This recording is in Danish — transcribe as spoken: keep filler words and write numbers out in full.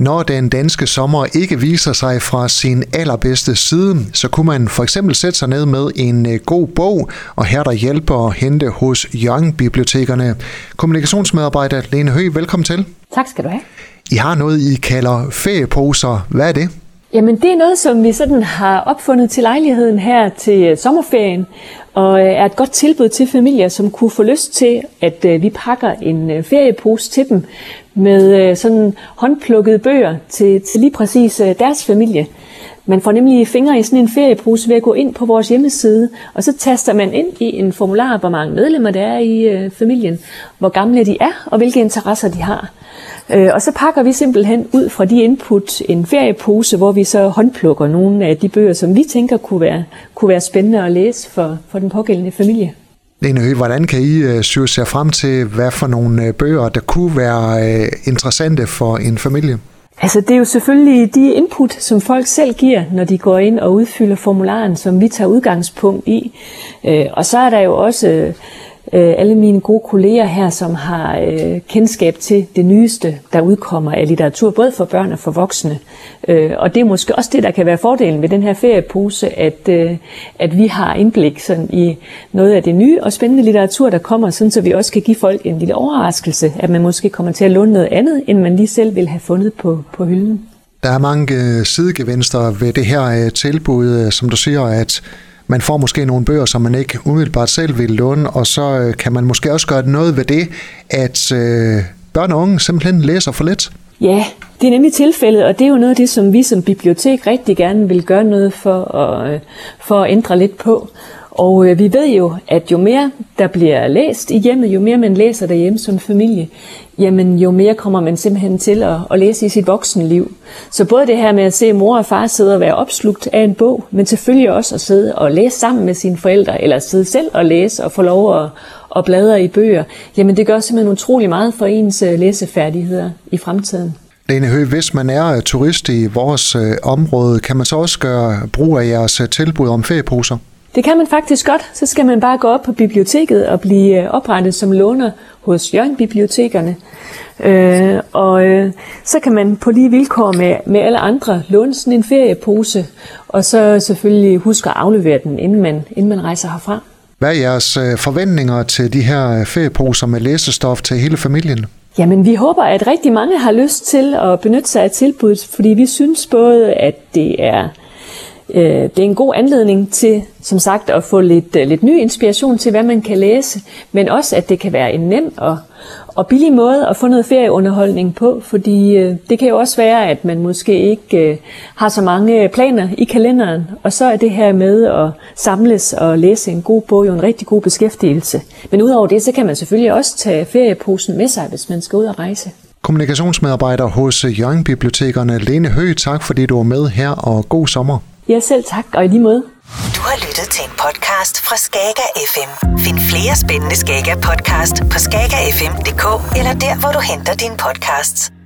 Når den danske sommer ikke viser sig fra sin allerbedste side, så kunne man for eksempel sætte sig ned med en god bog, og her der hjælper at hente hos Hjørring Bibliotekerne. Kommunikationsmedarbejder Lene Høgh, velkommen til. Tak skal du have. I har noget, I kalder ferieposer. Hvad er det? Jamen det er noget, som vi sådan har opfundet til lejligheden her til sommerferien, og er et godt tilbud til familier, som kunne få lyst til, at vi pakker en feriepose til dem med sådan håndplukkede bøger til, til lige præcis deres familie. Man får nemlig fingre i sådan en feriepose ved at gå ind på vores hjemmeside, og så taster man ind i en formular, hvor mange medlemmer der er i familien, hvor gamle de er og hvilke interesser de har. Og så pakker vi simpelthen ud fra de input en feriepose, hvor vi så håndplukker nogle af de bøger, som vi tænker kunne være, kunne være spændende at læse for, for den pågældende familie. Lene Høgh, hvordan kan I synes jer frem til, hvad for nogle bøger, der kunne være interessante for en familie? Altså det er jo selvfølgelig de input, som folk selv giver, når de går ind og udfylder formularen, som vi tager udgangspunkt i. Og så er der jo også alle mine gode kolleger her, som har øh, kendskab til det nyeste, der udkommer af litteratur, både for børn og for voksne. Øh, og det er måske også det, der kan være fordelen ved den her feriepose, at, øh, at vi har indblik sådan, i noget af det nye og spændende litteratur, der kommer, sådan, så vi også kan give folk en lille overraskelse, at man måske kommer til at låne noget andet, end man lige selv ville have fundet på, på hylden. Der er mange sidegevinster ved det her tilbud, som du siger, at man får måske nogle bøger, som man ikke umiddelbart selv vil låne, og så kan man måske også gøre noget ved det, at øh, børn og unge simpelthen læser for lidt. Ja, det er nemlig tilfældet, og det er jo noget af det, som vi som bibliotek rigtig gerne vil gøre noget for at, for at ændre lidt på. Og øh, vi ved jo, at jo mere der bliver læst i hjemmet, jo mere man læser derhjemme som familie, jamen jo mere kommer man simpelthen til at, at læse i sit voksenliv. Så både det her med at se mor og far sidde og være opslugt af en bog, men selvfølgelig også at sidde og læse sammen med sine forældre, eller sidde selv og læse og få lov at, at bladre i bøger, jamen det gør simpelthen utrolig meget for ens læsefærdigheder i fremtiden. Lene Høgh, hvis man er turist i vores øh, område, kan man så også gøre brug af jeres tilbud om ferieposer? Det kan man faktisk godt. Så skal man bare gå op på biblioteket og blive oprettet som låner hos Hjørring Bibliotekerne. Øh, og øh, så kan man på lige vilkår med, med alle andre låne sådan en feriepose, og så selvfølgelig huske at aflevere den, inden man, inden man rejser herfra. Hvad er jeres forventninger til de her ferieposer med læsestof til hele familien? Jamen, vi håber, at rigtig mange har lyst til at benytte sig af tilbuddet, fordi vi synes både, at det er... Det er en god anledning til, som sagt, at få lidt, lidt ny inspiration til, hvad man kan læse, men også, at det kan være en nem og, og billig måde at få noget ferieunderholdning på, fordi det kan jo også være, at man måske ikke har så mange planer i kalenderen, og så er det her med at samles og læse en god bog jo en rigtig god beskæftigelse. Men udover det, så kan man selvfølgelig også tage ferieposen med sig, hvis man skal ud og rejse. Kommunikationsmedarbejder hos Hjørring Bibliotekerne, Lene Høgh, tak fordi du var med her, og god sommer. Ja, selv tak, og i lige måde. Du har lyttet til en podcast fra Skaga F M. Find flere spændende Skaga podcast på skaga f m punktum d k eller der, hvor du henter dine podcasts.